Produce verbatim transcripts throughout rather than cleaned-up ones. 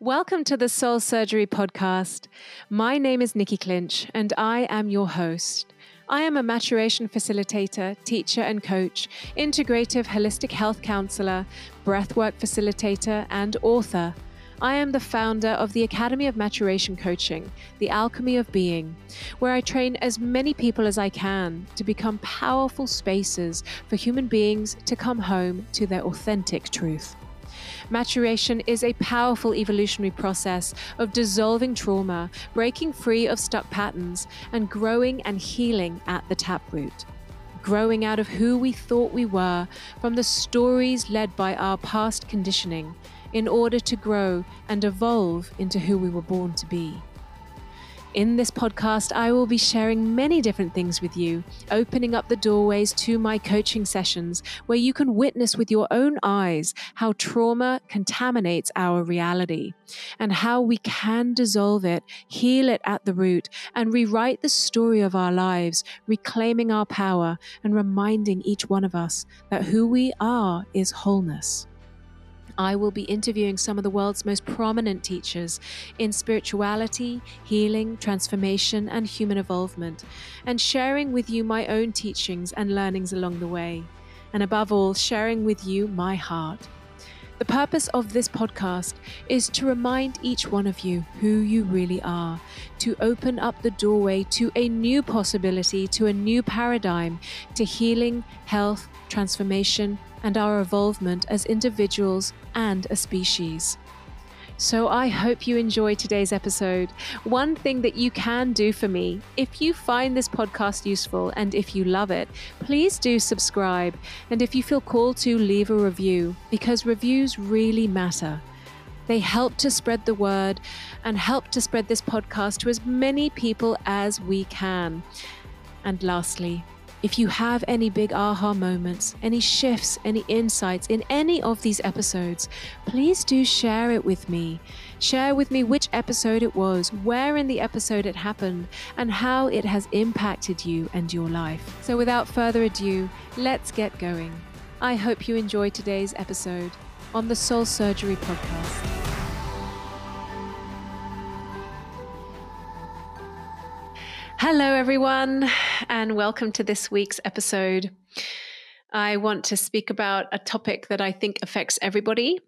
Welcome to the Soul Surgery Podcast. My name is Nikki Clinch and I am your host. I am a maturation facilitator, teacher and coach, integrative holistic health counselor, breathwork facilitator and author. I am the founder of the Academy of Maturation Coaching, the Alchemy of Being, where I train as many people as I can to become powerful spaces for human beings to come home to their authentic truth. Maturation is a powerful evolutionary process of dissolving trauma, breaking free of stuck patterns, and growing and healing at the taproot. Growing out of who we thought we were from the stories led by our past conditioning, in order to grow and evolve into who we were born to be. In this podcast, I will be sharing many different things with you, opening up the doorways to my coaching sessions where you can witness with your own eyes how trauma contaminates our reality and how we can dissolve it, heal it at the root, and rewrite the story of our lives, reclaiming our power and reminding each one of us that who we are is wholeness. I will be interviewing some of the world's most prominent teachers in spirituality, healing, transformation, and human evolvement, and sharing with you my own teachings and learnings along the way, and above all, sharing with you my heart. The purpose of this podcast is to remind each one of you who you really are, to open up the doorway to a new possibility, to a new paradigm, to healing, health, transformation, and our evolvement as individuals and a species. So I hope you enjoy today's episode. One thing that you can do for me, if you find this podcast useful and if you love it, please do subscribe. And if you feel called to, leave a review, because reviews really matter. They help to spread the word and help to spread this podcast to as many people as we can. And lastly, if you have any big aha moments, any shifts, any insights in any of these episodes, please do share it with me. Share with me which episode it was, where in the episode it happened, and how it has impacted you and your life. So without further ado, let's get going. I hope you enjoy today's episode on the Soul Surgery Podcast. Hello, everyone, and welcome to this week's episode. I want to speak about a topic that I think affects everybody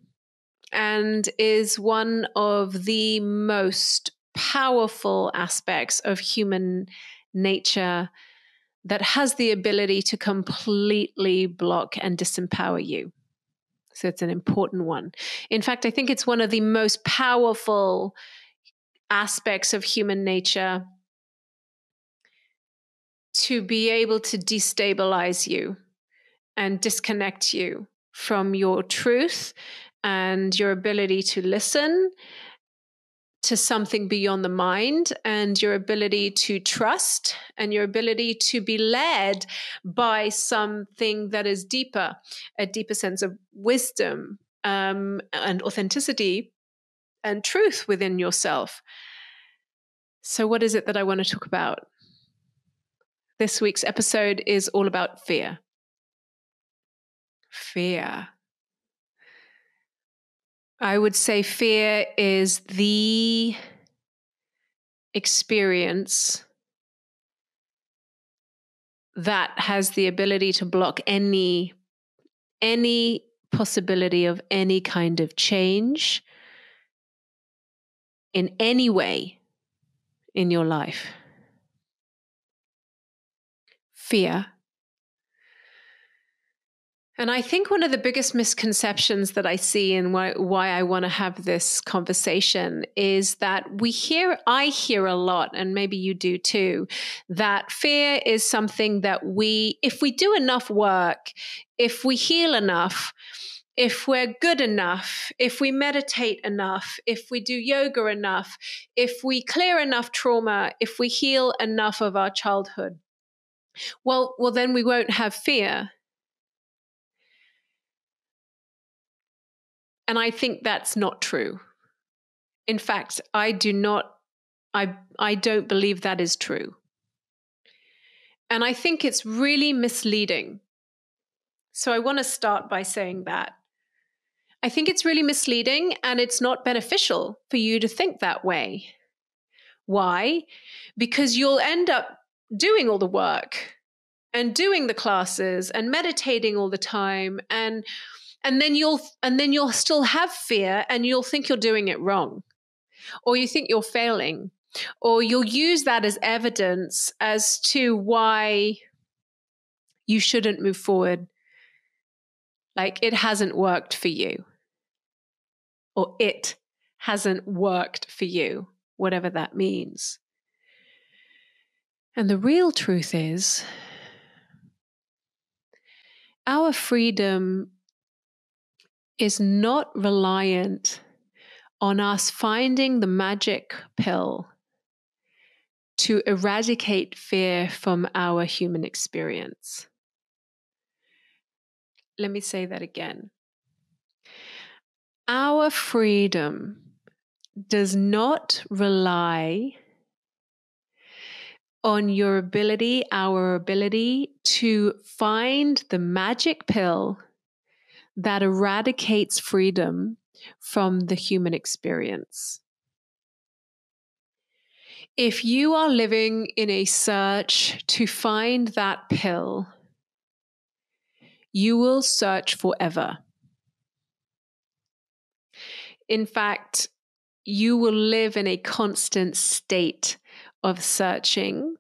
and is one of the most powerful aspects of human nature that has the ability to completely block and disempower you. So it's an important one. In fact, I think it's one of the most powerful aspects of human nature to be able to destabilize you and disconnect you from your truth and your ability to listen to something beyond the mind and your ability to trust and your ability to be led by something that is deeper, a deeper sense of wisdom um, and authenticity and truth within yourself. So what is it that I want to talk about? This week's episode is all about fear. Fear. I would say fear is the experience that has the ability to block any, any possibility of any kind of change in any way in your life. Fear. And I think one of the biggest misconceptions that I see and why, why I want to have this conversation is that we hear, I hear a lot, and maybe you do too, that fear is something that we, if we do enough work, if we heal enough, if we're good enough, if we meditate enough, if we do yoga enough, if we clear enough trauma, if we heal enough of our childhood, Well, well, then we won't have fear. And I think that's not true. In fact, I do not, I, I don't believe that is true. And I think it's really misleading. So I want to start by saying that. I think it's really misleading and it's not beneficial for you to think that way. Why? Because you'll end up doing all the work and doing the classes and meditating all the time, and and then you'll and then you'll still have fear, and you'll think you're doing it wrong, or you think you're failing, or you'll use that as evidence as to why you shouldn't move forward. Like, it hasn't worked for you, or it hasn't worked for you, whatever that means. And the real truth is, our freedom is not reliant on us finding the magic pill to eradicate fear from our human experience. Let me say that again. Our freedom does not rely on your ability, our ability to find the magic pill that eradicates freedom from the human experience. If you are living in a search to find that pill, you will search forever. In fact, you will live in a constant state of searching.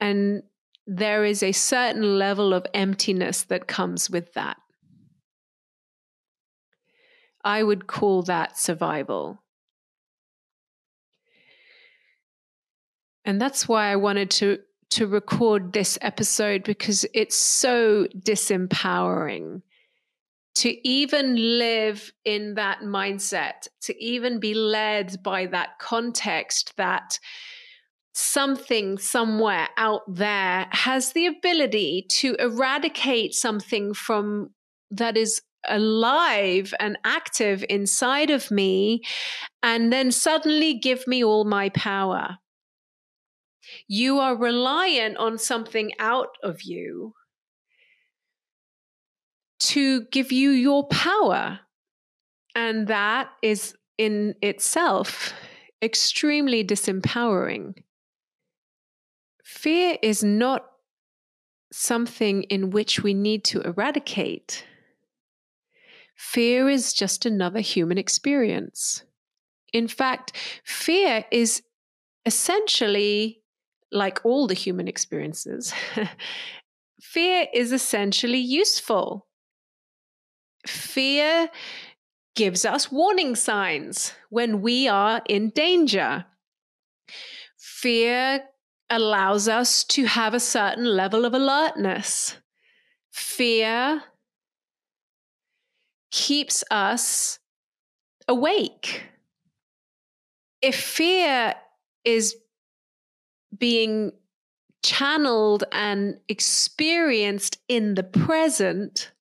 And there is a certain level of emptiness that comes with that. I would call that survival. And that's why I wanted to, to record this episode, because it's so disempowering to even live in that mindset, to even be led by that context that something somewhere out there has the ability to eradicate something from that is alive and active inside of me, and then suddenly give me all my power. You are reliant on something out of you to give you your power. And that is in itself extremely disempowering. Fear is not something in which we need to eradicate. Fear is just another human experience. In fact, fear is essentially, like all the human experiences, fear is essentially useful. Fear gives us warning signs when we are in danger. Fear allows us to have a certain level of alertness. Fear keeps us awake. If fear is being channeled and experienced in the present,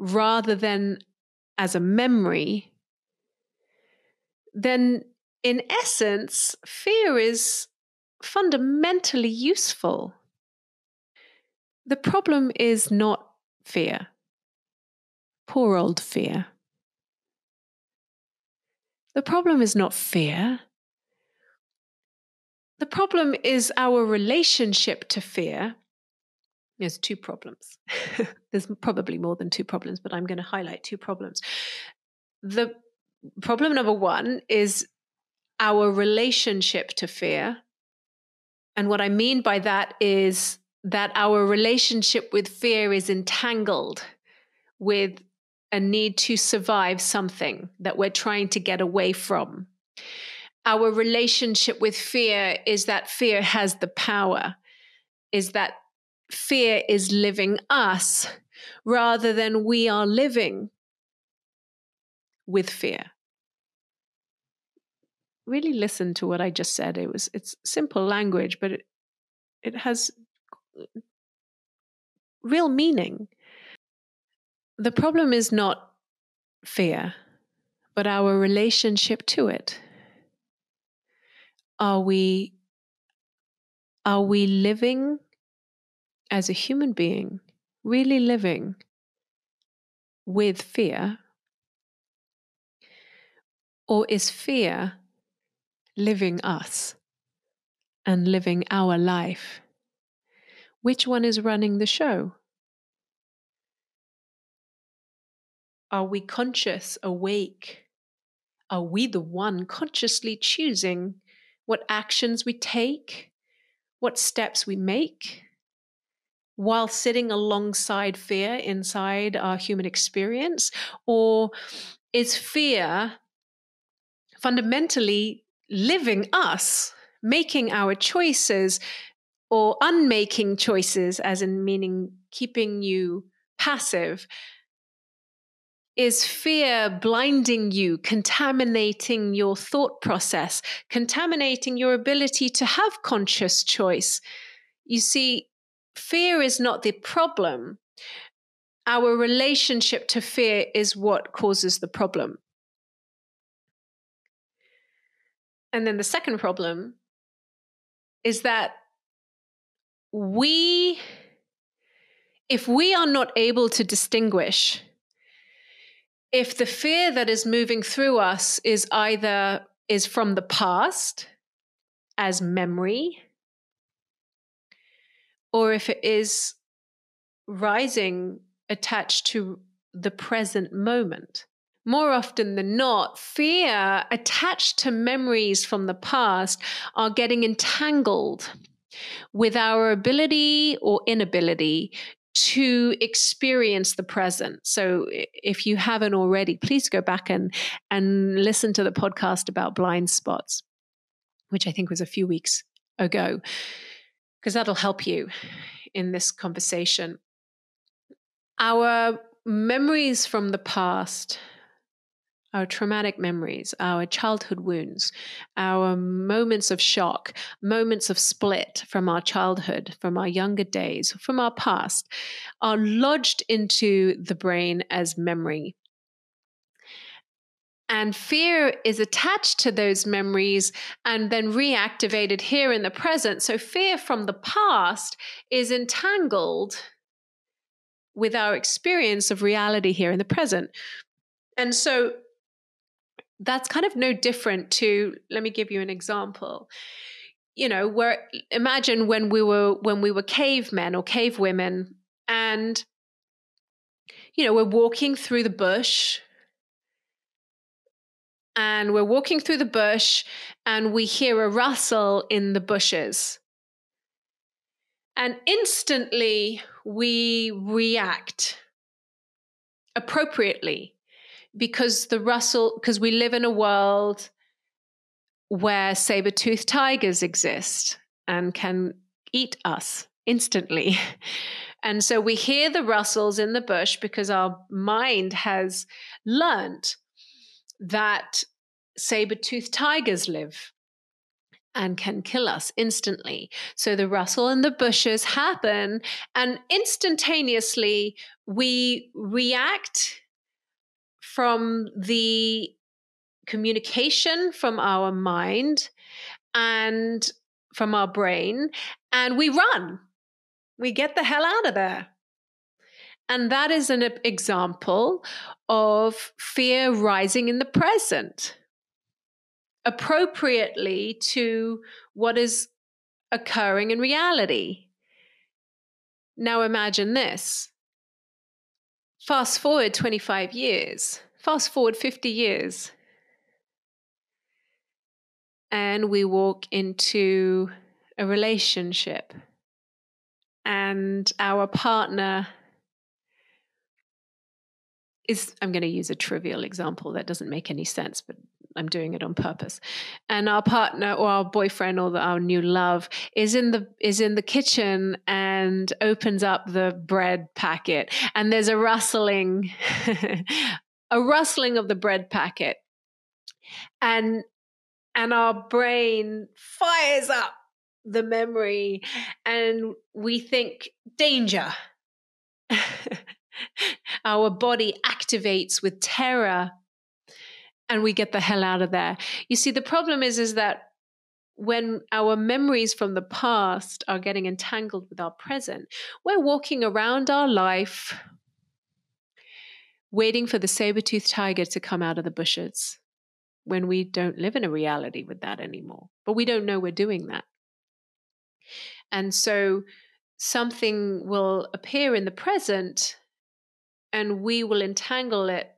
rather than as a memory, then in essence, fear is fundamentally useful. The problem is not fear. Poor old fear. The problem is not fear. The problem is our relationship to fear. There's two problems. There's probably more than two problems, but I'm going to highlight two problems. The problem number one is our relationship to fear. And what I mean by that is that our relationship with fear is entangled with a need to survive something that we're trying to get away from. Our relationship with fear is that fear has the power, is that fear is living us rather than we are living with fear. Really listen to what I just said. It was, it's simple language, but it, it has real meaning. The problem is not fear, but our relationship to it. Are we, are we living as a human being, really living with fear? Or is fear living us and living our life? Which one is running the show? Are we conscious, awake? Are we the one consciously choosing what actions we take, what steps we make, while sitting alongside fear inside our human experience? Or is fear fundamentally living us, making our choices or unmaking choices, as in meaning keeping you passive? Is fear blinding you, contaminating your thought process, contaminating your ability to have conscious choice? You see, fear is not the problem. Our relationship to fear is what causes the problem. And then the second problem is that we, if we are not able to distinguish if the fear that is moving through us is either is from the past as memory, or if it is rising attached to the present moment. More often than not, fear attached to memories from the past are getting entangled with our ability or inability to experience the present. So if you haven't already, please go back and, and listen to the podcast about blind spots, which I think was a few weeks ago, because that'll help you in this conversation. Our memories from the past, our traumatic memories, our childhood wounds, our moments of shock, moments of split from our childhood, from our younger days, from our past, are lodged into the brain as memory. And fear is attached to those memories and then reactivated here in the present. So fear from the past is entangled with our experience of reality here in the present. And so that's kind of no different to, let me give you an example. You know, where imagine when we were when we were cavemen or cave women, and you know, we're walking through the bush, and we're walking through the bush, and we hear a rustle in the bushes. And instantly we react appropriately. Because the rustle, because we live in a world where saber-toothed tigers exist and can eat us instantly. And so we hear the rustles in the bush because our mind has learned that saber-toothed tigers live and can kill us instantly. So the rustle in the bushes happen, and instantaneously we react from the communication from our mind and from our brain, and we run. We get the hell out of there. And that is an example of fear rising in the present, appropriately to what is occurring in reality. Now imagine this. Fast forward twenty-five years, fast forward fifty years, and we walk into a relationship, and our partner is, I'm going to use a trivial example that doesn't make any sense, but I'm doing it on purpose. And our partner or our boyfriend or the, our new love is in the is in the kitchen and opens up the bread packet, and there's a rustling, a rustling of the bread packet, and and our brain fires up the memory, and we think danger. Our body activates with terror, and we get the hell out of there. You see, the problem is, is that when our memories from the past are getting entangled with our present, we're walking around our life waiting for the saber-toothed tiger to come out of the bushes, when we don't live in a reality with that anymore, but we don't know we're doing that. And so something will appear in the present and we will entangle it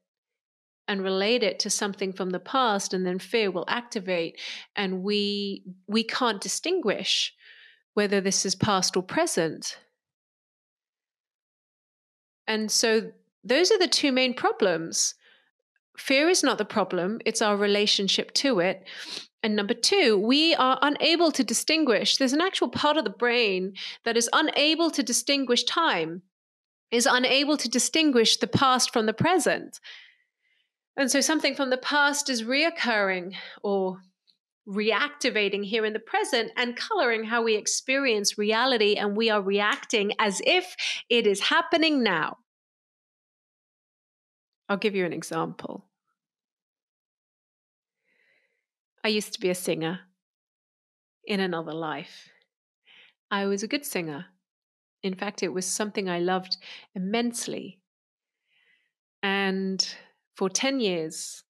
and relate it to something from the past, and then fear will activate, and we we can't distinguish whether this is past or present. And so those are the two main problems. Fear is not the problem, it's our relationship to it. And number two, we are unable to distinguish. There's an actual part of the brain that is unable to distinguish time, is unable to distinguish the past from the present. And so something from the past is reoccurring or reactivating here in the present and coloring how we experience reality, and we are reacting as if it is happening now. I'll give you an example. I used to be a singer in another life. I was a good singer. In fact, it was something I loved immensely. And for ten years,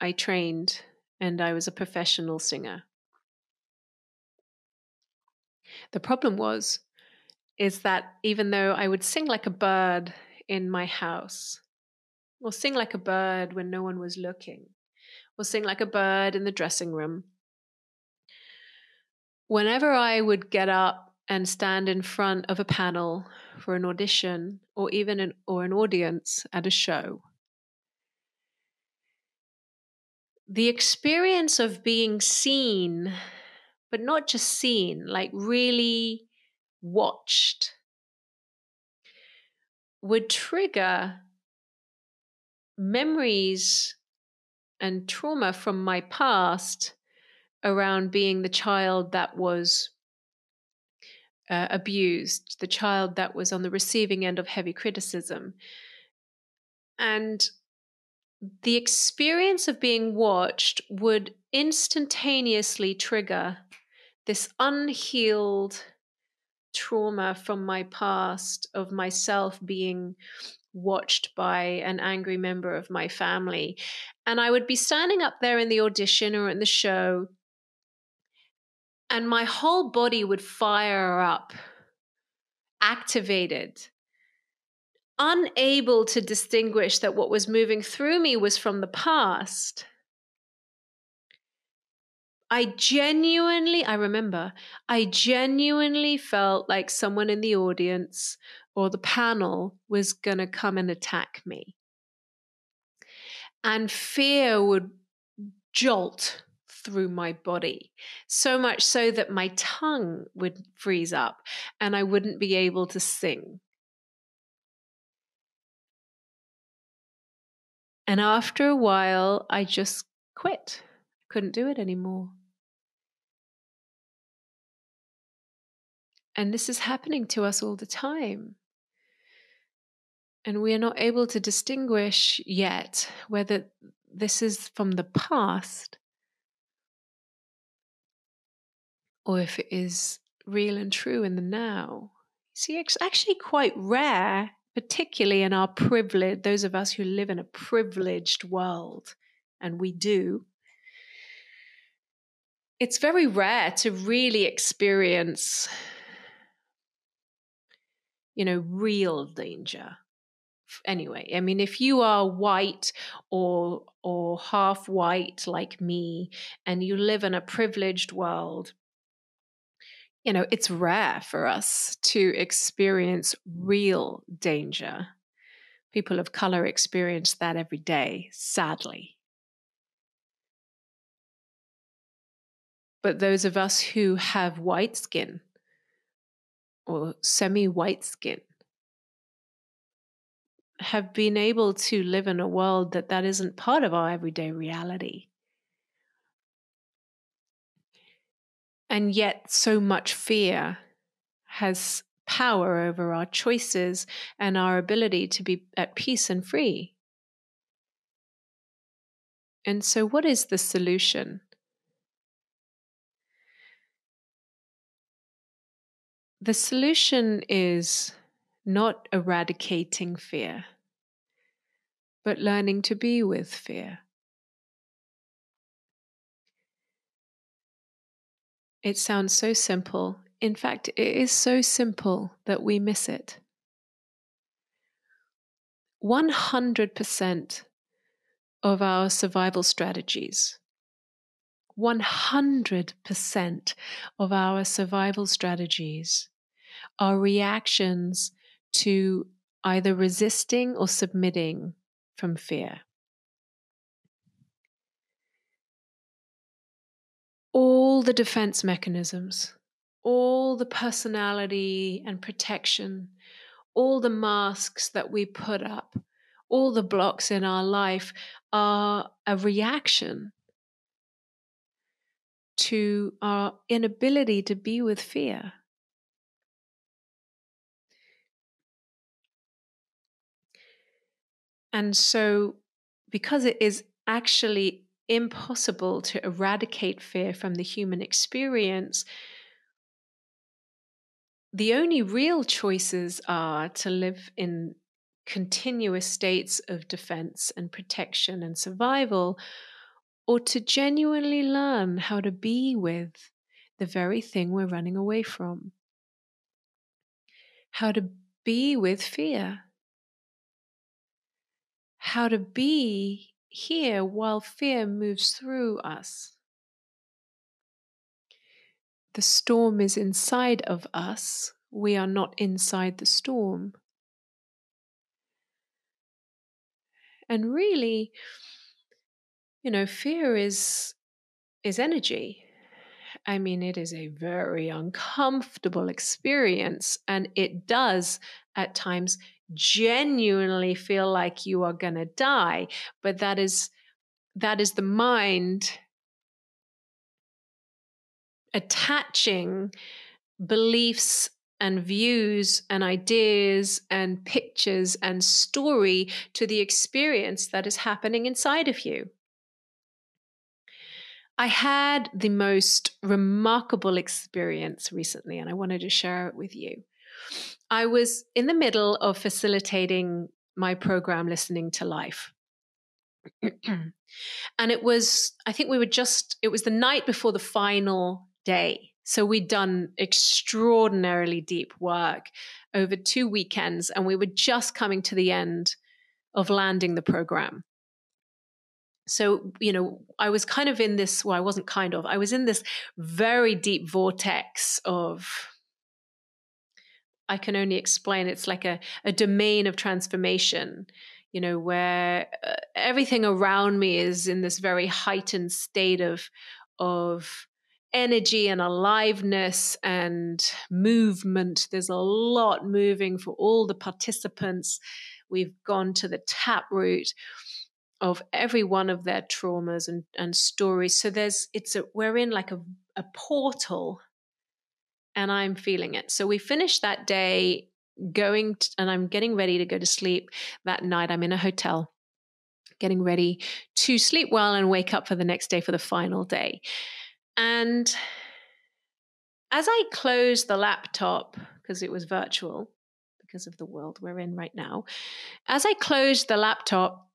I trained and I was a professional singer. The problem was, is that even though I would sing like a bird in my house, or sing like a bird when no one was looking, or sing like a bird in the dressing room, whenever I would get up and stand in front of a panel for an audition, or even an, or an audience at a show, the experience of being seen, but not just seen, like really watched, would trigger memories and trauma from my past around being the child that was uh, abused, the child that was on the receiving end of heavy criticism. And the experience of being watched would instantaneously trigger this unhealed trauma from my past of myself being watched by an angry member of my family. And I would be standing up there in the audition or in the show, and my whole body would fire up, activated, unable to distinguish that what was moving through me was from the past. I genuinely, I remember, I genuinely felt like someone in the audience or the panel was going to come and attack me. And fear would jolt through my body, so much so that my tongue would freeze up and I wouldn't be able to sing. And after a while, I just quit. I couldn't do it anymore. And this is happening to us all the time. And we are not able to distinguish yet whether this is from the past or if it is real and true in the now. See, it's actually quite rare, particularly in our privilege, those of us who live in a privileged world, and we do, it's very rare to really experience, you know, real danger. Anyway, I mean, if you are white or, or half white like me, and you live in a privileged world, you know, it's rare for us to experience real danger. People of color experience that every day, sadly. But those of us who have white skin or semi-white skin have been able to live in a world that that isn't part of our everyday reality. And yet so much fear has power over our choices and our ability to be at peace and free. And so what is the solution? The solution is not eradicating fear. but learning to be with fear. It sounds so simple. In fact, it is so simple that we miss it. one hundred percent of our survival strategies, one hundred percent of our survival strategies are reactions to either resisting or submitting from fear. All the defense mechanisms, all the personality and protection, all the masks that we put up, all the blocks in our life are a reaction to our inability to be with fear. And so, because it is actually impossible to eradicate fear from the human experience, the only real choices are to live in continuous states of defense and protection and survival, or to genuinely learn how to be with the very thing we're running away from. How to be with fear. How to be here while fear moves through us. The storm is inside of us. We are not inside the storm. And really, you know, fear is, is energy. I mean, it is a very uncomfortable experience, and it does at times genuinely feel like you are going to die, but that is that is the mind attaching beliefs and views and ideas and pictures and story to the experience that is happening inside of you. I had the most remarkable experience recently, and I wanted to share it with you. I was in the middle of facilitating my program, Listening to Life. And it was, I think we were just, it was the night before the final day. So we'd done extraordinarily deep work over two weekends, and we were just coming to the end of landing the program. So, you know, I was kind of in this, well, I wasn't kind of, I was in this very deep vortex of, I can only explain, it's like a, a domain of transformation, you know, where uh, everything around me is in this very heightened state of, of energy and aliveness and movement. There's a lot moving for all the participants. We've gone to the taproot of every one of their traumas and, and stories. So there's, it's a, we're in like a, a portal. And I'm feeling it. So we finished that day going, to, and I'm getting ready to go to sleep that night. I'm in a hotel, getting ready to sleep well and wake up for the next day for the final day. And as I closed the laptop, because it was virtual because of the world we're in right now, as I closed the laptop,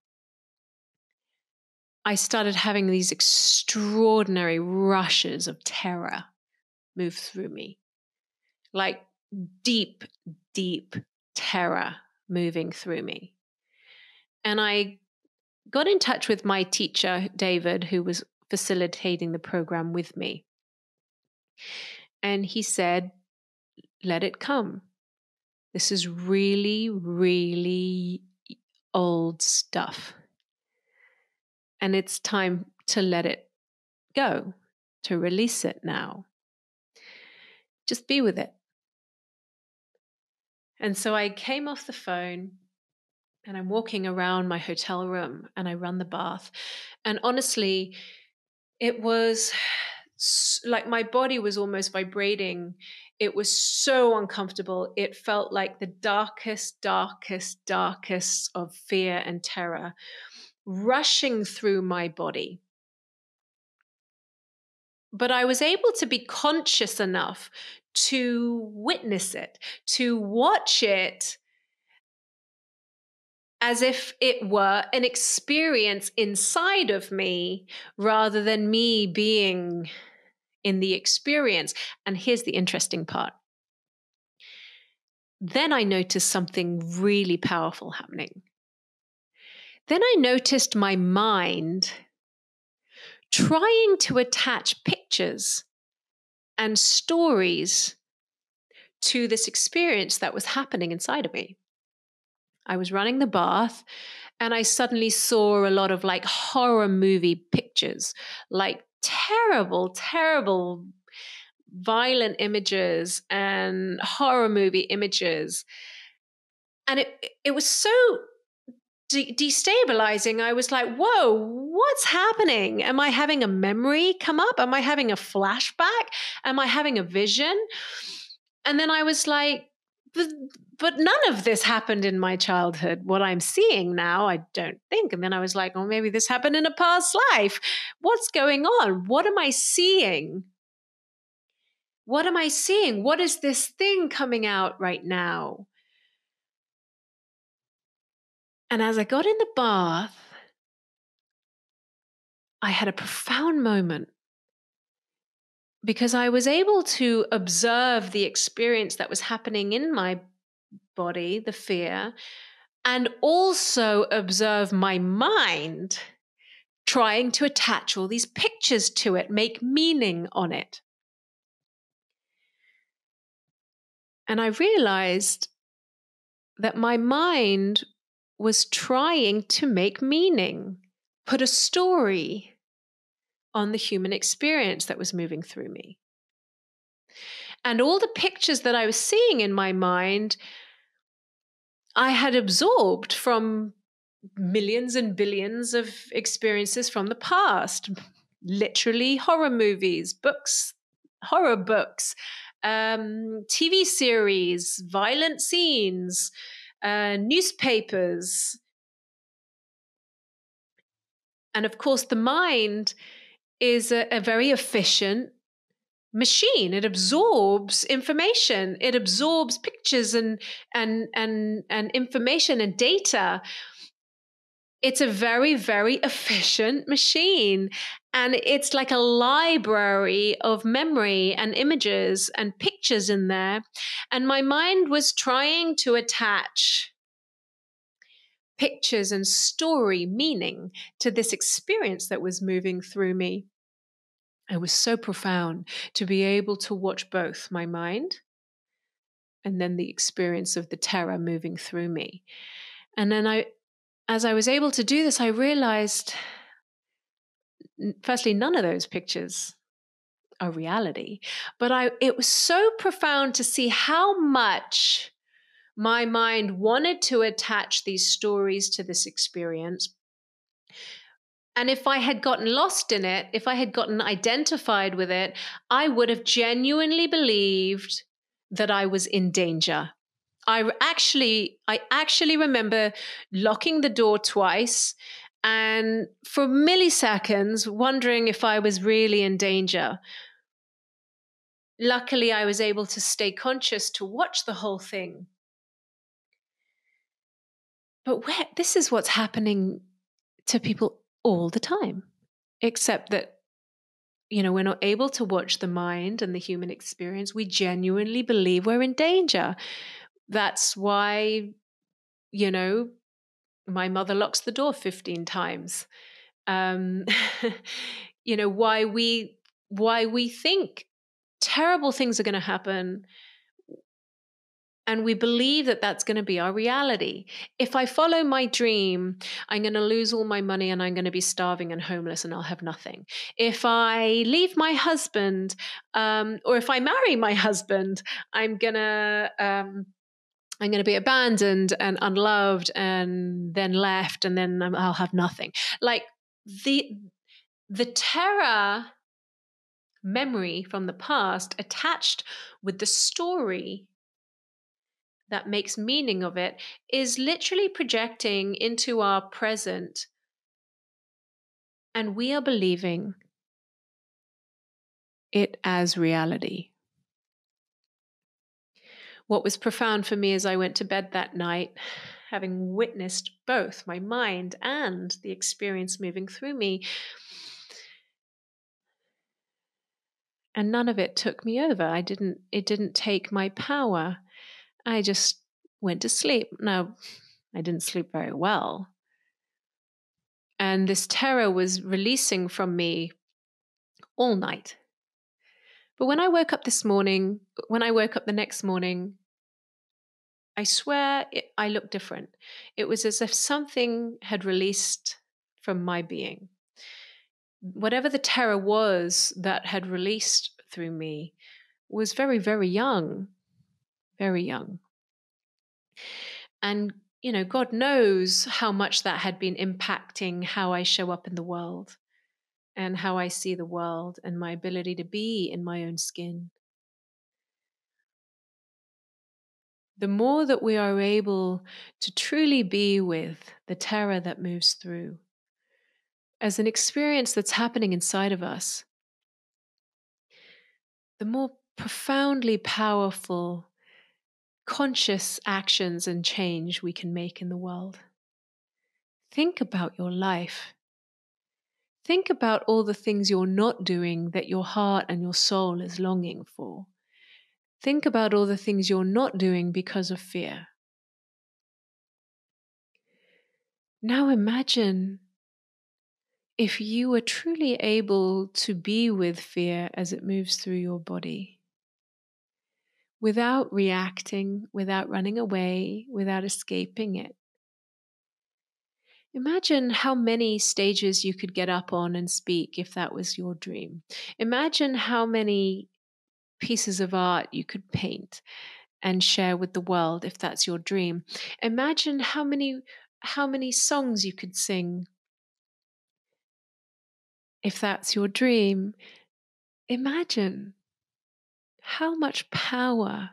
I started having these extraordinary rushes of terror move through me. Like deep, deep terror moving through me. And I got in touch with my teacher, David, who was facilitating the program with me. And he said, let it come. This is really, really old stuff. And it's time to let it go, to release it now. Just be with it. And so I came off the phone and I'm walking around my hotel room and I run the bath. And honestly, it was like my body was almost vibrating. It was so uncomfortable. It felt like the darkest, darkest, darkest of fear and terror rushing through my body. But I was able to be conscious enough to witness it, to watch it, as if it were an experience inside of me rather than me being in the experience. And here's the interesting part. Then I noticed something really powerful happening. Then I noticed my mind trying to attach pictures and stories to this experience that was happening inside of me. I was running the bath and I suddenly saw a lot of like horror movie pictures, like terrible, terrible, violent images and horror movie images. And it, it was so de- destabilizing. I was like, whoa, what's happening? Am I having a memory come up? Am I having a flashback? Am I having a vision? And then I was like, but, but none of this happened in my childhood. What I'm seeing now, I don't think. And then I was like, oh, maybe this happened in a past life. What's going on? What am I seeing? What am I seeing? What is this thing coming out right now? And as I got in the bath, I had a profound moment, because I was able to observe the experience that was happening in my body, the fear, and also observe my mind trying to attach all these pictures to it, make meaning on it. And I realized that my mind was trying to make meaning, put a story on the human experience that was moving through me. And all the pictures that I was seeing in my mind, I had absorbed from millions and billions of experiences from the past, literally horror movies, books, horror books, um, T V series, violent scenes, uh, newspapers. And of course, the mind is a, a very efficient machine. It absorbs information. It absorbs pictures and, and, and, and information and data. It's a very, very efficient machine. And it's like a library of memory and images and pictures in there. And my mind was trying to attach pictures and story meaning to this experience that was moving through me. It was so profound to be able to watch both my mind and then the experience of the terror moving through me. And then I, as I was able to do this, I realized, firstly, none of those pictures are reality, but I, it was so profound to see how much my mind wanted to attach these stories to this experience. And if I had gotten lost in it, if I had gotten identified with it, I would have genuinely believed that I was in danger. I actually, I actually remember locking the door twice and for milliseconds wondering if I was really in danger. Luckily, I was able to stay conscious to watch the whole thing. But where, this is what's happening to people all the time, except that, you know, we're not able to watch the mind and the human experience. We genuinely believe we're in danger. That's why, you know, my mother locks the door fifteen times. Um, you know, why we why we think terrible things are going to happen. And we believe that that's going to be our reality. If I follow my dream, I'm going to lose all my money and I'm going to be starving and homeless and I'll have nothing. If I leave my husband, um, or if I marry my husband, I'm going to, um, I'm going to be abandoned and unloved and then left and then I'll have nothing. Like the, the terror memory from the past attached with the story that makes meaning of it is literally projecting into our present. And we are believing it as reality. What was profound for me as I went to bed that night having witnessed both my mind and the experience moving through me. And none of it took me over. I didn't, it didn't take my power. I just went to sleep. Now, I didn't sleep very well. And this terror was releasing from me all night. But when I woke up this morning, when I woke up the next morning, I swear it, I looked different. It was as if something had released from my being. Whatever the terror was that had released through me was very, very young, very young. And, you know, God knows how much that had been impacting how I show up in the world and how I see the world and my ability to be in my own skin. The more that we are able to truly be with the terror that moves through as an experience that's happening inside of us, the more profoundly powerful conscious actions and change we can make in the world. Think about your life. Think about all the things you're not doing that your heart and your soul is longing for. Think about all the things you're not doing because of fear. Now imagine if you were truly able to be with fear as it moves through your body, without reacting, without running away, without escaping it. Imagine how many stages you could get up on and speak if that was your dream. Imagine how many pieces of art you could paint and share with the world if that's your dream. Imagine how many how many songs you could sing if that's your dream. Imagine how much power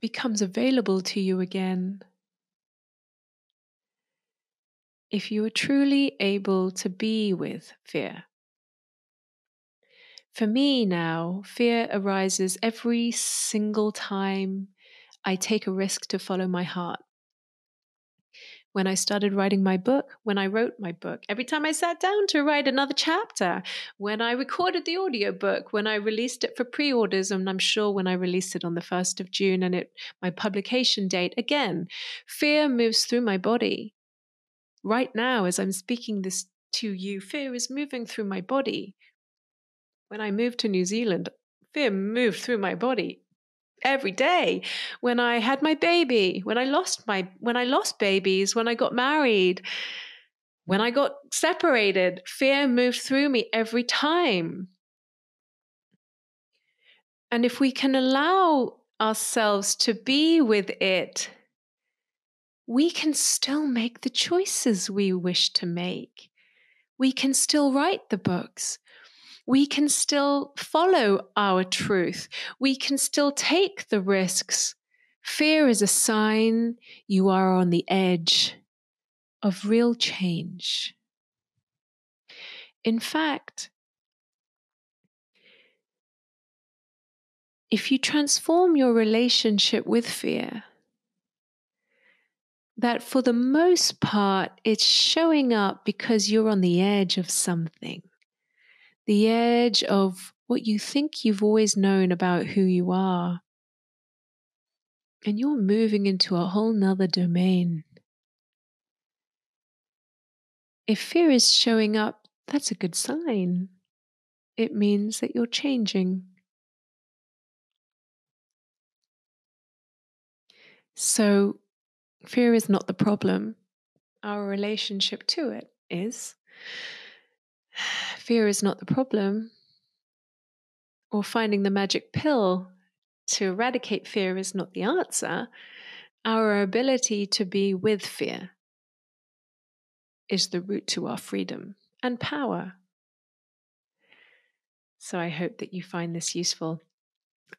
becomes available to you again if you are truly able to be with fear. For me now, fear arises every single time I take a risk to follow my heart. When I started writing my book, when I wrote my book, every time I sat down to write another chapter, when I recorded the audiobook, when I released it for pre-orders, and I'm sure when I released it on the first of June and it my publication date, again, fear moves through my body. Right now, as I'm speaking this to you, fear is moving through my body. When I moved to New Zealand, fear moved through my body every day. When I had my baby, when I lost my, when I lost babies, when I got married, when I got separated, fear moved through me every time. And if we can allow ourselves to be with it, we can still make the choices we wish to make. We can still write the books. We can still follow our truth. We can still take the risks. Fear is a sign you are on the edge of real change. In fact, if you transform your relationship with fear, that for the most part, it's showing up because you're on the edge of something. The edge of what you think you've always known about who you are. And you're moving into a whole nother domain. If fear is showing up, that's a good sign. It means that you're changing. So fear is not the problem. Our relationship to it is. Fear is not the problem, or finding the magic pill to eradicate fear is not the answer. Our ability to be with fear is the route to our freedom and power. So I hope that you find this useful.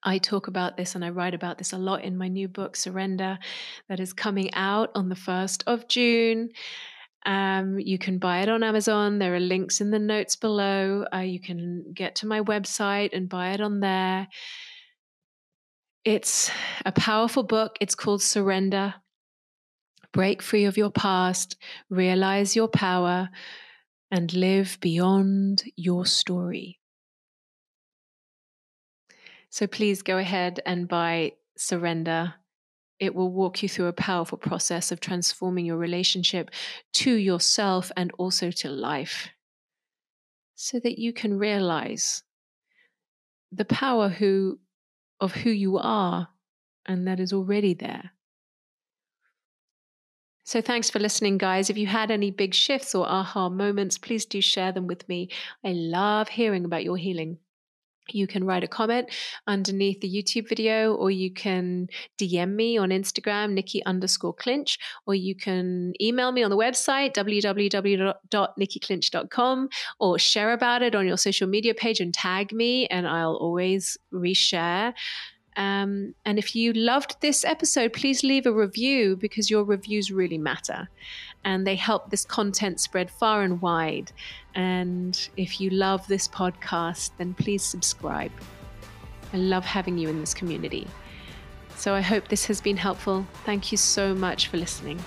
I talk about this and I write about this a lot in my new book, Surrender, that is coming out on the first of June. Um, you can buy it on Amazon. There are links in the notes below. Uh, you can get to my website and buy it on there. It's a powerful book. It's called Surrender. Break free of your past, realize your power, and live beyond your story. So please go ahead and buy Surrender. It will walk you through a powerful process of transforming your relationship to yourself and also to life, so that you can realize the power who, of who you are, and that is already there. So thanks for listening, guys. If you had any big shifts or aha moments, please do share them with me. I love hearing about your healing. You can write a comment underneath the YouTube video, or you can D M me on Instagram, Nikki underscore Clinch, or you can email me on the website, w w w dot nikki clinch dot com, or share about it on your social media page and tag me, and I'll always reshare. Um, and if you loved this episode, please leave a review, because your reviews really matter and they help this content spread far and wide. And if you love this podcast, then please subscribe. I love having you in this community. So I hope this has been helpful. Thank you so much for listening.